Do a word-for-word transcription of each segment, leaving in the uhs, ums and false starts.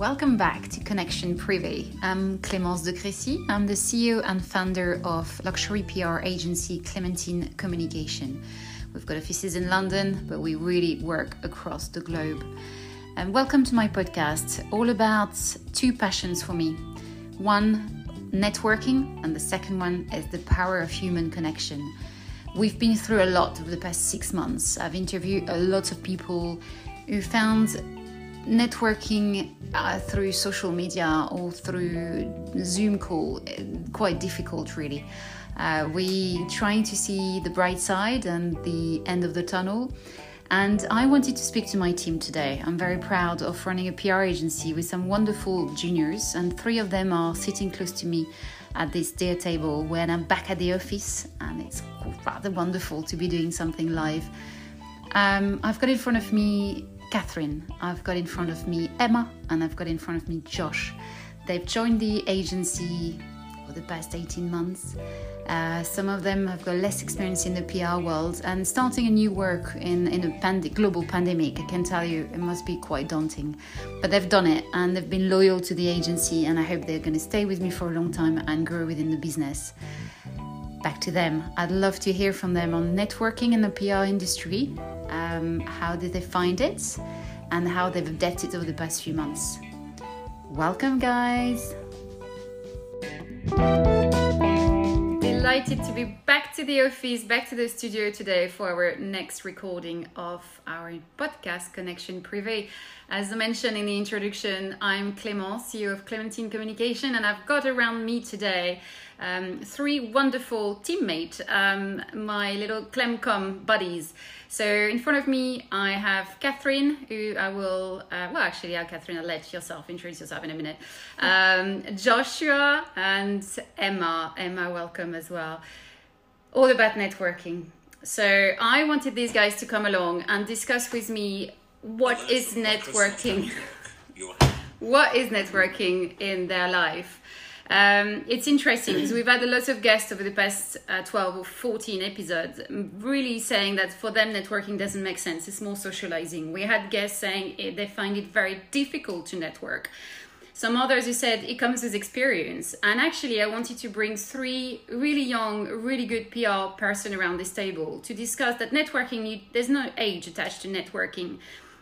Welcome back to Connection Privé. I'm Clémence de Crécy. I'm the C E O and founder of luxury P R agency Clementine Communication. We've got offices in London, but we really work across the globe. And welcome to my podcast, all about two passions for me. One, networking, and the second one is the power of human connection. We've been through a lot over the past six months. I've interviewed a lot of people who found networking uh, through social media or through Zoom call quite difficult, really. Uh, we trying to see the bright side and the end of the tunnel. And I wanted to speak to my team today. I'm very proud of running a P R agency with some wonderful juniors, and three of them are sitting close to me at this dear table when I'm back at the office, and it's rather wonderful to be doing something live. Um, I've got in front of me Catherine, I've got in front of me Emma, and I've got in front of me Josh. They've joined the agency for the past eighteen months. Uh, some of them have got less experience in the P R world, and starting a new work in, in a pandi- global pandemic, I can tell you it must be quite daunting. But they've done it, and they've been loyal to the agency, and I hope they're going to stay with me for a long time and grow within the business. Back to them. I'd love to hear from them on networking in the P R industry, um, how did they find it, and how they've adapted over the past few months. Welcome, guys! Delighted to be back to the office, back to the studio today for our next recording of our podcast, Connection Privé. As I mentioned in the introduction, I'm Clémence, C E O of Clementine Communication, and I've got around me today um, three wonderful teammates, um, my little Clemcom buddies. So in front of me, I have Catherine, who I will, uh, well, actually, yeah, Catherine, I'll let yourself introduce yourself in a minute. Um, Joshua and Emma. Emma, welcome as well. All about networking. So I wanted these guys to come along and discuss with me what well, is networking, what is networking in their life. Um, it's interesting because we've had a lot of guests over the past uh, twelve or fourteen episodes really saying that for them networking doesn't make sense, it's more socializing. We had guests saying it, they find it very difficult to network. Some others who said it comes with experience. And actually I wanted to bring three really young, really good P R person around this table to discuss that networking, you, there's no age attached to networking.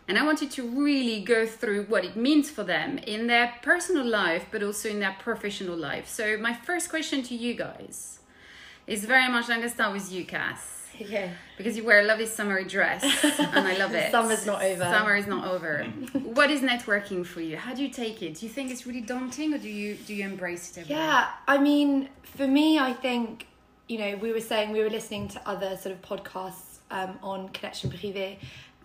And I wanted to really go through what it means for them in their personal life, but also in their professional life. So my first question to you guys is very much, I'm going to start with you, Cass. Yeah. Because you wear a lovely summer dress and I love it. Summer's not over. Summer is not over. What is networking for you? How do you take it? Do you think it's really daunting or do you, do you embrace it everywhere? Yeah, I mean, for me, I think, you know, we were saying we were listening to other sort of podcasts um, on Connection Privé.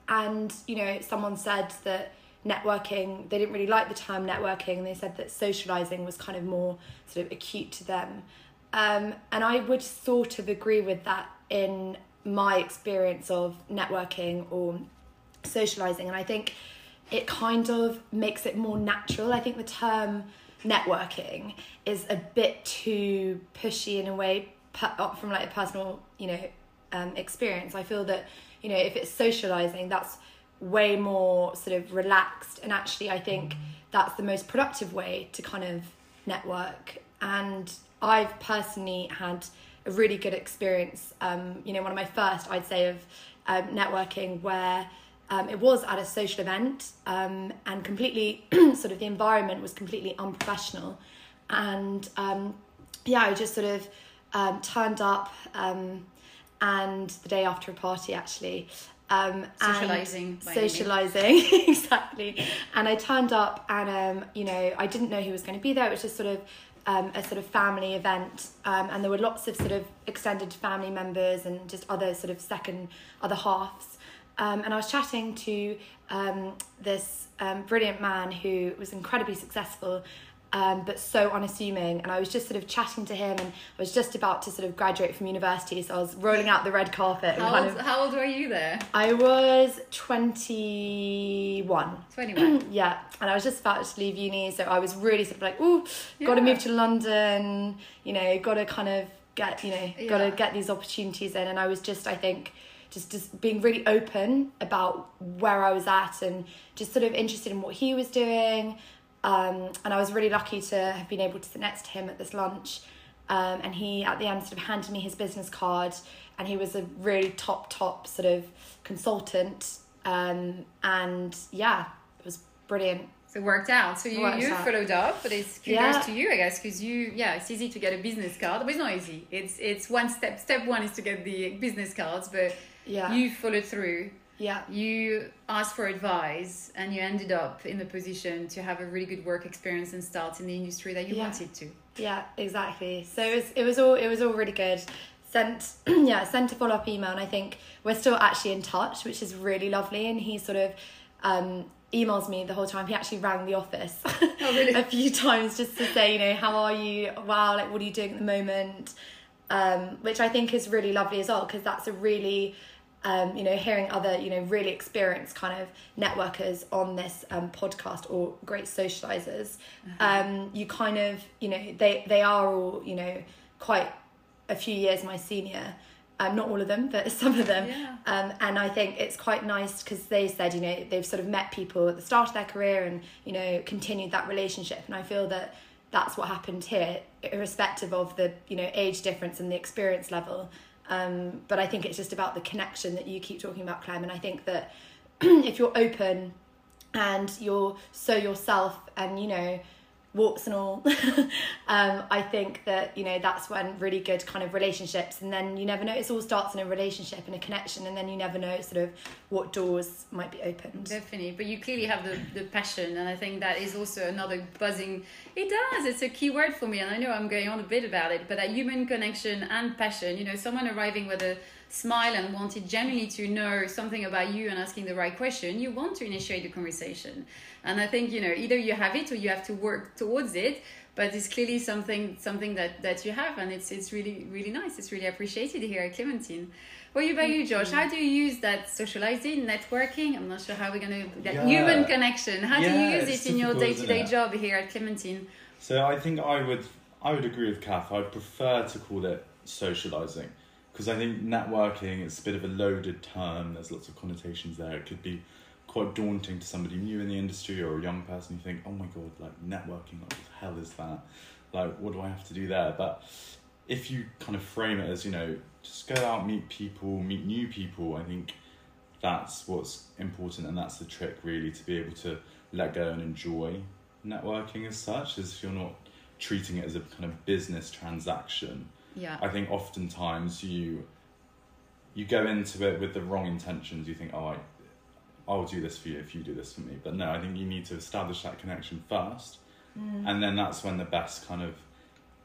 And, you know, someone said that networking, they didn't really like the term networking, and they said that socialising was kind of more sort of acute to them. Um, and I would sort of agree with that in my experience of networking or socialising. And I think it kind of makes it more natural. I think the term networking is a bit too pushy in a way from like a personal, you know, um, experience. I feel that, you know, if it's socializing, that's way more sort of relaxed. And actually, I think that's the most productive way to kind of network. And I've personally had a really good experience, um, you know, one of my first, I'd say, of um, networking where um, it was at a social event um, and completely sort of the environment was completely unprofessional. And um, yeah, I just sort of um, turned up. Um, And the day after a party, actually, um, socializing, socializing, exactly. And I turned up, and um, you know, I didn't know who was going to be there. It was just sort of um, a sort of family event, um, and there were lots of sort of extended family members and just other sort of second, other halves. Um, and I was chatting to um, this um, brilliant man who was incredibly successful. Um, but so unassuming, and I was just sort of chatting to him, and I was just about to sort of graduate from university, so I was rolling out the red carpet. How, and kind old, of, how old were you there? I was twenty-one. twenty-one. Yeah, and I was just about to leave uni, so I was really sort of like, ooh, yeah. Got to move to London, you know, got to kind of get, you know, yeah. got to get these opportunities in, and I was just, I think, Just, just being really open about where I was at, and just sort of interested in what he was doing. Um, and I was really lucky to have been able to sit next to him at this lunch. Um, and he, at the end, sort of handed me his business card, and he was a really top, top sort of consultant. Um, and yeah, it was brilliant. So it worked out. So you, you followed up, but it's kudos yeah. to you, I guess, because you, yeah, it's easy to get a business card, but it's not easy. It's it's one step. Step one is to get the business cards, but yeah. you followed through. Yeah. You asked for advice and you ended up in the position to have a really good work experience and start in the industry that you yeah. wanted to. Yeah, exactly. So it was, it was all it was all really good. Sent yeah, sent a follow up email, and I think we're still actually in touch, which is really lovely. And he sort of um, emails me the whole time. He actually rang the office oh, really? a few times just to say, you know, how are you? Wow, like what are you doing at the moment? Um, which I think is really lovely as well, because that's a really Um, you know, hearing other, you know, really experienced kind of networkers on this um, podcast, or great socializers, uh-huh. um, you kind of, you know, they, they are all, you know, quite a few years my senior, um, not all of them, but some of them. Yeah. Um, and I think it's quite nice because they said, you know, they've sort of met people at the start of their career and, you know, continued that relationship. And I feel that that's what happened here, irrespective of the, you know, age difference and the experience level. Um, but I think it's just about the connection that you keep talking about, Clem. And I think that if you're open and you're so yourself and, you know, warts and all, um, I think that, you know, that's when really good kind of relationships, and then you never know, it all starts in a relationship and a connection, and then you never know sort of what doors might be opened. Definitely. But you clearly have the, the passion, and I think that is also another buzzing. It does. It's a key word for me, and I know I'm going on a bit about it, but that human connection and passion, you know, someone arriving with a smile and wanted genuinely to know something about you and asking the right question, you want to initiate the conversation. And I think, you know, either you have it or you have to work towards it, but it's clearly something something that, that you have, and it's it's really, really nice. It's really appreciated here at Clementine. What about you, Josh? How do you use that socializing, networking? I'm not sure how we're going to... That yeah. human connection. How yeah, do you use it in your day-to-day job here at Clementine? So I think I would I would agree with Kath. I'd prefer to call it socializing, because I think networking is a bit of a loaded term. There's lots of connotations there. It could be quite daunting to somebody new in the industry or a young person. You think, oh my God, like networking, like what the hell is that? Like, what do I have to do there? But if you kind of frame it as, you know, just go out, meet people, meet new people, I think that's what's important. And that's the trick, really, to be able to let go and enjoy networking as such, is if you're not treating it as a kind of business transaction. Yeah. I think oftentimes you you go into it with the wrong intentions. You think, oh, I, I'll do this for you if you do this for me. But no, I think you need to establish that connection first. Mm. And then that's when the best kind of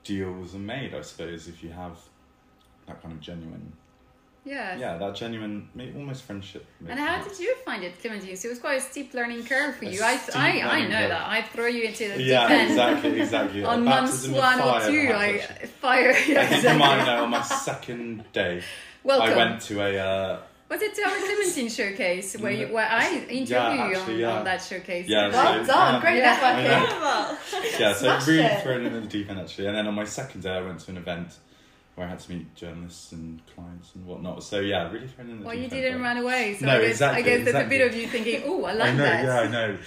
deals are made, I suppose, if you have that kind of genuine... Yeah. Yeah, that genuine, almost friendship. And how did you find it, Clementine? So it was quite a steep learning curve for you. I, I, I know curve. that. I throw you into the yeah, deep end. Yeah, exactly, exactly. On months one or two, I fire. Yeah, I think exactly. mine, no, on my second day, Welcome. I went to a... Uh, was it our Clementine showcase where you, where I interviewed yeah, you actually, on, yeah. on that showcase? Yeah, well so, done, um, great yeah. networking. Yeah, so really it. thrown into the deep end, actually. And then on my second day, I went to an event where I had to meet journalists and clients and whatnot. So yeah, really thrown in the Well, you didn't way. run away. So no, I guess, exactly, I guess there's exactly. a bit of you thinking, oh, I like I know, that. Yeah, I know.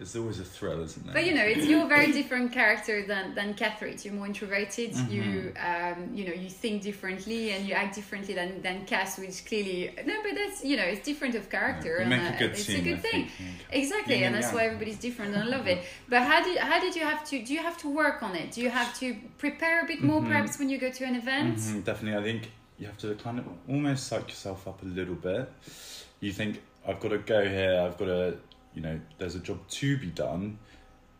It's always a thrill, isn't it? But you know, it's you're a very different character than, than Catherine. You're more introverted. Mm-hmm. You um, you know, you think differently and you act differently than, than Cass, which clearly... No, but that's, you know, it's different of character. Yeah, we make a good uh, team, it's a good I thing. Think. Exactly. Yeah, and yeah. that's why everybody's different and I love it. But how did, how did you have to... Do you have to work on it? Do you have to prepare a bit more mm-hmm. perhaps when you go to an event? Mm-hmm, definitely. I think you have to kind of almost psych yourself up a little bit. You think, I've got to go here, I've got to... You know, there's a job to be done,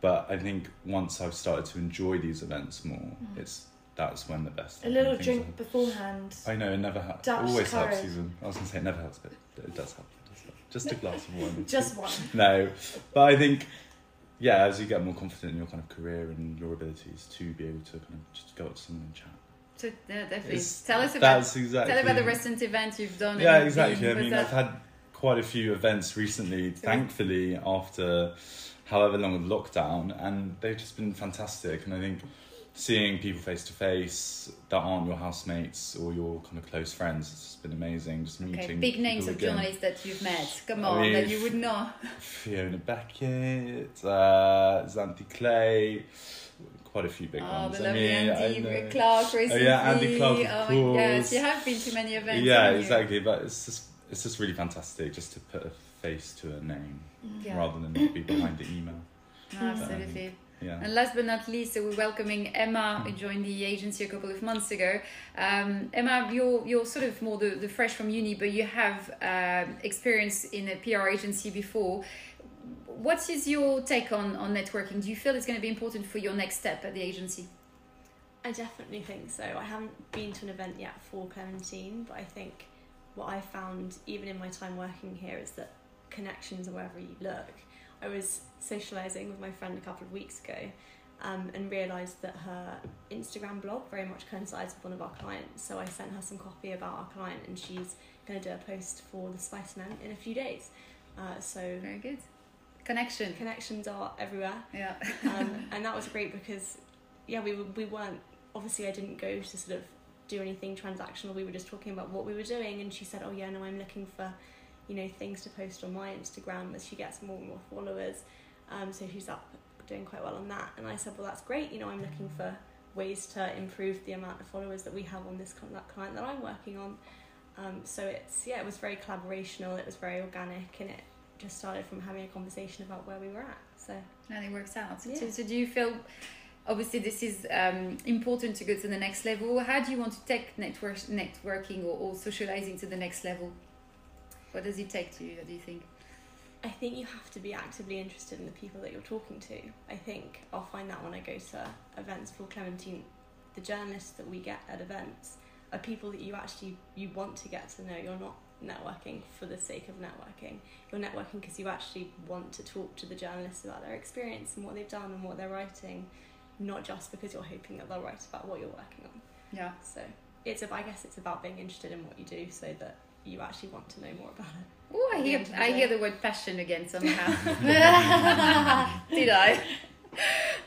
but I think once I've started to enjoy these events more, mm. it's that's when the best. A little drink are, beforehand. I know it never helps. Always courage. helps, even. I was gonna say it never helps, but it does help. It does help. Just a glass of wine. Just one. No, but I think, yeah, as you get more confident in your kind of career and your abilities to be able to kind of just go up to someone and chat. So yeah, definitely. It's, tell us about. That's exactly. Tell about the recent event you've done. Yeah, exactly. I mean, that, I've had. quite a few events recently, thankfully, after however long of lockdown, and they've just been fantastic. And I think seeing people face to face that aren't your housemates or your kind of close friends, it's been amazing. Just meeting okay, big names of again. journalists that you've met. Come on, I mean, that you would know. Fiona Beckett, uh, Zanti Clay, quite a few big oh, ones. The I mean, Andy I Clark recently. Oh yeah, Andy Clark. Oh my gosh, you have been to many events. Yeah, exactly. You? But it's just it's just really fantastic just to put a face to a name yeah. rather than be behind the email. Oh, absolutely. Um, Yeah. And last but not least, so we're welcoming Emma, who joined the agency a couple of months ago. Um, Emma, you're, you're sort of more the, the fresh from uni, but you have uh, experience in a P R agency before. What is your take on, on networking? Do you feel it's going to be important for your next step at the agency? I definitely think so. I haven't been to an event yet for Clementine, but I think what I found, even in my time working here, is that connections are wherever you look. I was socialising with my friend a couple of weeks ago um, and realised that her Instagram blog very much coincides with one of our clients. So I sent her some copy about our client, and she's going to do a post for the Spice Men in a few days. Uh, so very good. Connection. Connections are everywhere. Yeah. um, and that was great because, yeah, we, we weren't, obviously I didn't go to sort of do anything transactional. We were just talking about what we were doing, and she said, oh yeah, no, I'm looking for... you know, things to post on my Instagram as she gets more and more followers. Um, so she's up doing quite well on that. And I said, well, that's great. You know, I'm looking for ways to improve the amount of followers that we have on this that client that I'm working on. Um, so it's, yeah, it was very collaborational. It was very organic, and it just started from having a conversation about where we were at. So and it works out. Yeah. So, so do you feel, obviously this is um, important to go to the next level. How do you want to take network, networking or, or socializing to the next level? What does it take to you, do you think? I think you have to be actively interested in the people that you're talking to. I think I'll find that when I go to events for Clementine, the journalists that we get at events are people that you actually you want to get to know. You're not networking for the sake of networking. You're networking because you actually want to talk to the journalists about their experience and what they've done and what they're writing, not just because you're hoping that they'll write about what you're working on. Yeah. So it's I guess it's about being interested in what you do so that you actually want to know more about it. Oh, I hear I hear the word passion again somehow. Did I?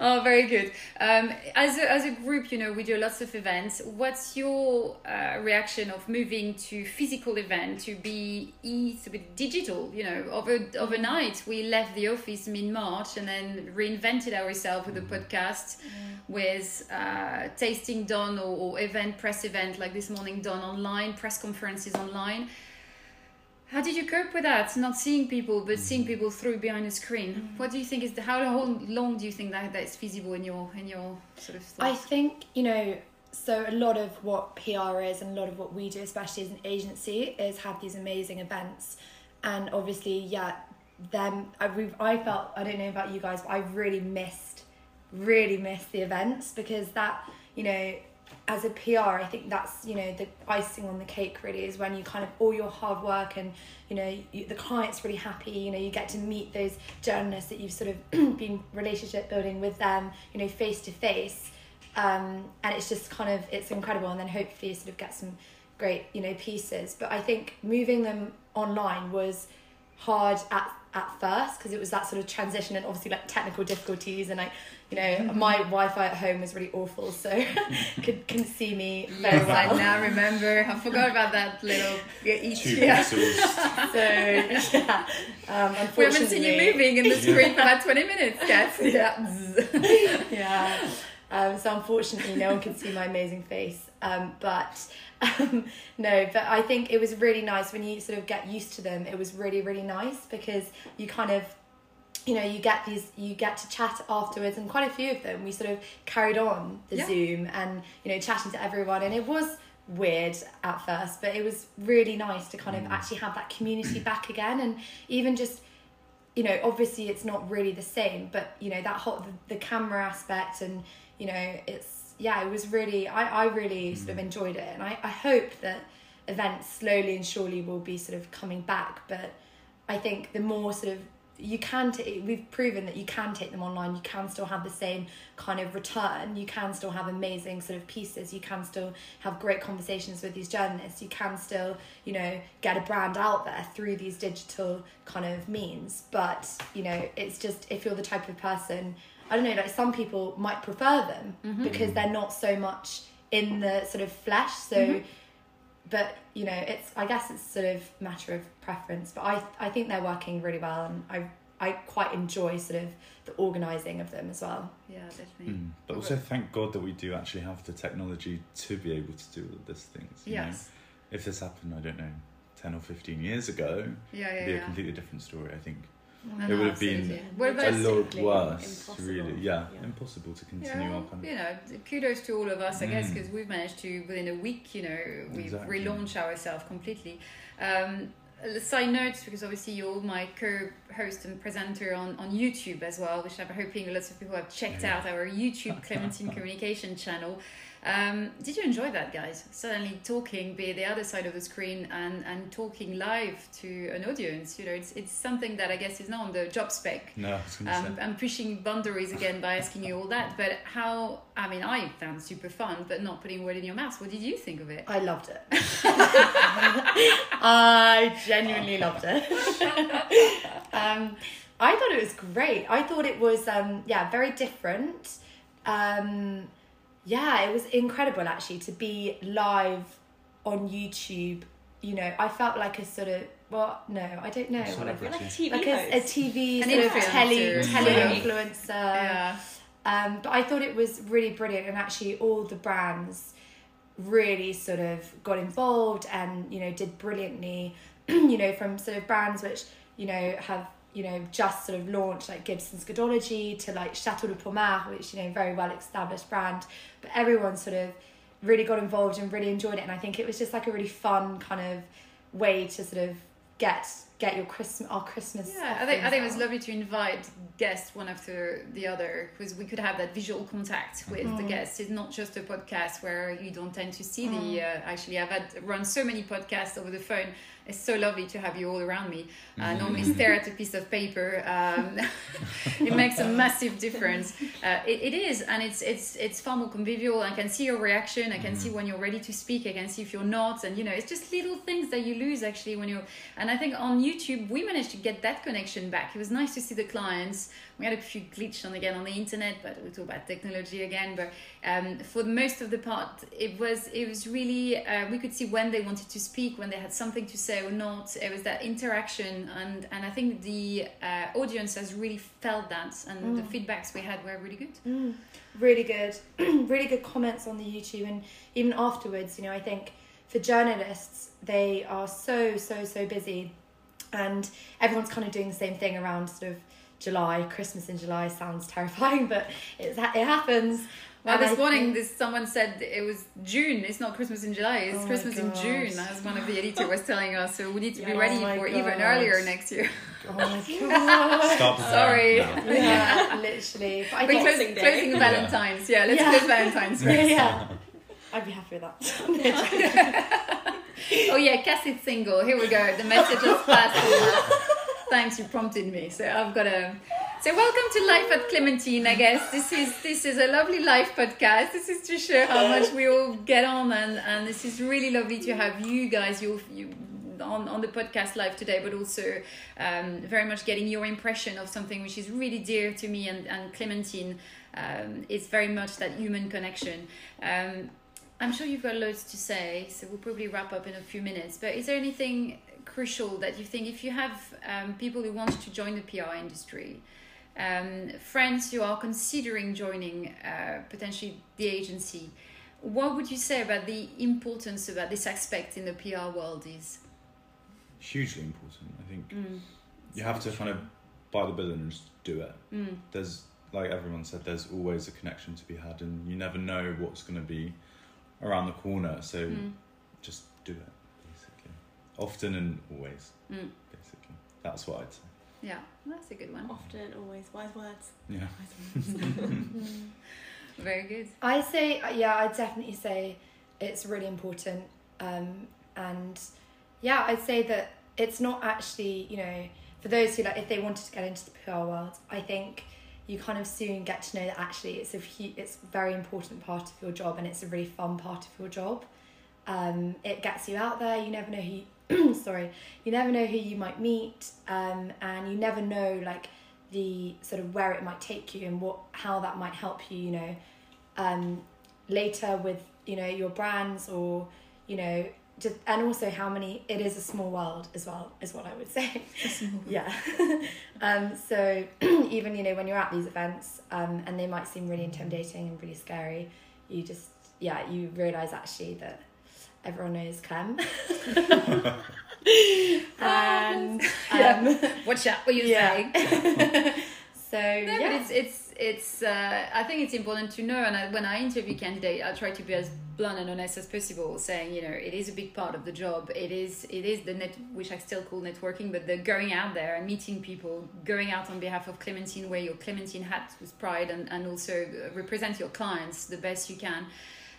Oh, very good. Um, as a, as a group, you know, we do lots of events. What's your uh, reaction of moving to physical event to be e to be digital? You know, over overnight we left the office mid March and then reinvented ourselves with a podcast, mm-hmm. with uh, tasting done or, or event press event like this morning done online, press conferences online. How did you cope with that? Not seeing people, but seeing people through behind a screen. Mm-hmm. What do you think is the, how long do you think that that's feasible in your in your sort of? Thoughts? I think you know. So a lot of what P R is and a lot of what we do, especially as an agency, is have these amazing events, and obviously, yeah, them. I we've, I felt I don't know about you guys, but I really missed, really missed the events because that you know. As a P R, I think that's, you know, the icing on the cake really is when you kind of all your hard work and, you know, you, the client's really happy, you know, you get to meet those journalists that you've sort of been relationship building with them, you know, face to face. Um, and it's just kind of, it's incredible. And then hopefully you sort of get some great, you know, pieces. But I think moving them online was hard at at first because it was that sort of transition and obviously like technical difficulties and like you know my Wi-Fi at home was really awful so could couldn't see me very yes, well. I now remember I forgot about that little each yeah. so yeah um, unfortunately we haven't seen you moving in the screen for about twenty minutes Kat. yeah yeah um, so unfortunately no one could see my amazing face um, but Um, no, but I think it was really nice when you sort of get used to them. It was really, really nice because you kind of, you know, you get these, you get to chat afterwards, and quite a few of them we sort of carried on the yeah. Zoom and you know chatting to everyone, and it was weird at first, but it was really nice to kind mm. of actually have that community back again, and even just. You know, obviously it's not really the same, but you know that whole the, the camera aspect, and you know it's yeah, it was really I I really sort of enjoyed it, and I I hope that events slowly and surely will be sort of coming back, but I think the more sort of you can t- we've proven that you can take them online, you can still have the same kind of return, you can still have amazing sort of pieces, you can still have great conversations with these journalists, you can still you know get a brand out there through these digital kind of means, but you know it's just if you're the type of person I don't know, like some people might prefer them mm-hmm. because they're not so much in the sort of flesh. So, mm-hmm. but you know, it's, I guess it's sort of a matter of preference, but I, I think they're working really well. And I, I quite enjoy sort of the organising of them as well. Yeah, definitely. Mm. But also thank God that we do actually have the technology to be able to do all these things. You yes. know? If this happened, I don't know, ten or fifteen years ago, yeah, yeah, it'd be yeah. a completely different story, I think. No, it would have been yeah. a lot worse, impossible. really. Yeah, yeah, impossible to continue yeah, up. And you know, kudos to all of us, I mm. guess, because we've managed to, within a week, you know, we've exactly. relaunched ourselves completely. Um, Side notes, because obviously you're all my co-host and presenter on, on YouTube as well, which I'm hoping lots of people have checked yeah. out our YouTube Clementine Communication channel. Um, did you enjoy that, guys? Suddenly talking, be the other side of the screen and, and talking live to an audience. You know, it's it's something that I guess is not on the job spec. No, I was gonna um, say. I'm pushing boundaries again by asking you all that. But how? I mean, I found super fun, but not putting word in your mouth. What did you think of it? I loved it. I genuinely loved it. um, I thought it was great. I thought it was um, yeah, very different. Um, Yeah, it was incredible actually to be live on YouTube. You know, I felt like a sort of, well, no, I don't know. What I feel like a T V, like a, a T V sort of tele, tele influencer. Yeah. Um, but I thought it was really brilliant, and actually all the brands really sort of got involved and, you know, did brilliantly, you know, from sort of brands which, you know, have, you know, just sort of launched, like Gibson's Godology, to like Chateau de Pommard, which, you know, very well established brand, but everyone sort of really got involved and really enjoyed it. And I think it was just like a really fun kind of way to sort of get get your Christmas our Christmas yeah I think I think it was lovely to invite guests one after the other, because we could have that visual contact with mm. the guests. It's not just a podcast where you don't tend to see mm. the uh, actually I've had run so many podcasts over the phone. It's so lovely to have you all around me. I uh, mm. normally stare at a piece of paper. Um, it makes a massive difference. Uh, it, it is, and it's it's it's far more convivial. I can see your reaction. I can mm. see when you're ready to speak. I can see if you're not. And, you know, it's just little things that you lose actually when you're... And I think on YouTube, we managed to get that connection back. It was nice to see the clients. We had a few glitches on, again on the internet, but we'll talk about technology again. But um, for most of the part, it was, it was really... Uh, we could see when they wanted to speak, when they had something to say or not. It was that interaction, and and I think the uh, audience has really felt that, and mm. the feedbacks we had were really good. Mm. Really good. Really good comments on the YouTube, and even afterwards, you know, I think for journalists, they are so, so, so busy, and everyone's kind of doing the same thing around sort of July. Christmas in July sounds terrifying, but it's, it happens. Well, and this I morning, think... this someone said it was June. It's not Christmas in July. It's oh Christmas in June. As one of the editor was telling us, so we need to yeah, be ready oh for gosh. even earlier next year. Oh my god! Stop Sorry. That. No. Yeah, literally. But I We're closing, closing Valentine's. Yeah, yeah let's yeah. close Valentine's. Yeah, yeah. I'd be happy with that. Oh yeah, Cassie's single. Here we go. The message has passed. Thanks, you prompted me. So I've got a. So welcome to Life at Clementine, I guess. This is this is a lovely live podcast. This is to show how much we all get on, and, and this is really lovely to have you guys you, you on, on the podcast live today, but also um, very much getting your impression of something which is really dear to me and, and Clementine. Um, it's very much that human connection. Um, I'm sure you've got loads to say, so we'll probably wrap up in a few minutes, but is there anything crucial that you think, if you have um, people who want to join the P R industry, um friends who are considering joining uh, potentially the agency, what would you say about the importance about this aspect in the P R world? Is hugely important, I think. Mm. You have to kind of buy the bill and just do it. Mm. There's, like everyone said, there's always a connection to be had, and you never know what's going to be around the corner, so mm. just do it, basically. Often and always. Mm. Basically, that's what I'd say. Yeah, that's a good one. Often, always, wise words. Yeah. Wise words. Very good. I say, yeah, I definitely say it's really important. Um, and yeah, I'd say that it's not actually, you know, for those who, like, if they wanted to get into the P R world, I think you kind of soon get to know that actually it's a hu- it's a very important part of your job, and it's a really fun part of your job. Um, it gets you out there. You never know who you, sorry, you never know who you might meet, um, and you never know, like, the sort of where it might take you and what how that might help you, you know, um, later with, you know, your brands or, you know, just, and also how many, it is a small world as well, is what I would say. Yeah. um, so even, you know, when you're at these events um, and they might seem really intimidating and really scary, you just, yeah, you realise actually that everyone knows Clem. And um, yeah. Watch out what you're yeah. saying. So no, yeah. But it's it's it's uh, I think it's important to know, and I, when I interview candidates, I try to be as blunt and honest as possible, saying, you know, it is a big part of the job. It is it is the net, which I still call networking, but the going out there and meeting people, going out on behalf of Clementine, wear your Clementine hat with pride, and, and also represent your clients the best you can.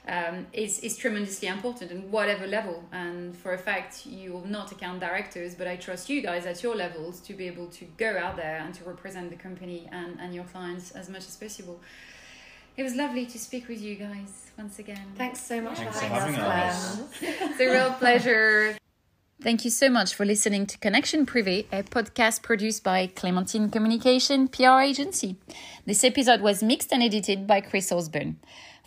Um, is, is tremendously important in whatever level, and for a fact you're not account directors, but I trust you guys at your levels to be able to go out there and to represent the company and, and your clients as much as possible. It was lovely to speak with you guys once again. Thanks so much Thanks for having, for having us. us. It's a real pleasure. Thank you so much for listening to Connection Privé, a podcast produced by Clementine Communication P R Agency. This episode was mixed and edited by Chris Osborne.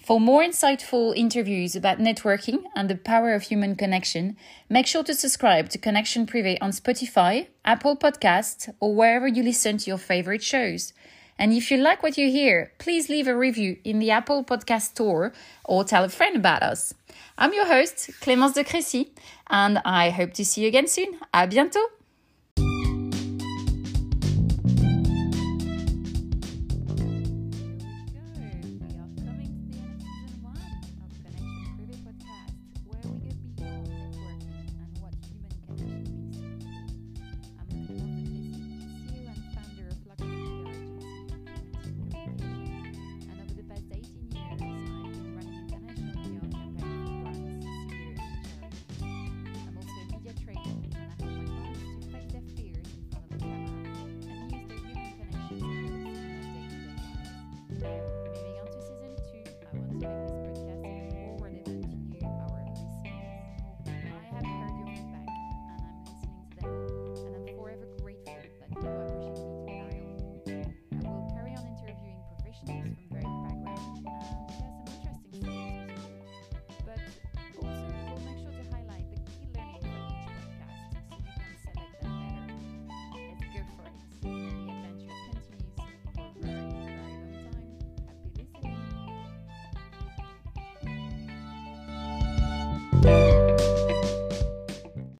For more insightful interviews about networking and the power of human connection, make sure to subscribe to Connection Privé on Spotify, Apple Podcasts, or wherever you listen to your favorite shows. And if you like what you hear, please leave a review in the Apple Podcast Store or tell a friend about us. I'm your host, Clémence de Crécy, and I hope to see you again soon. À bientôt!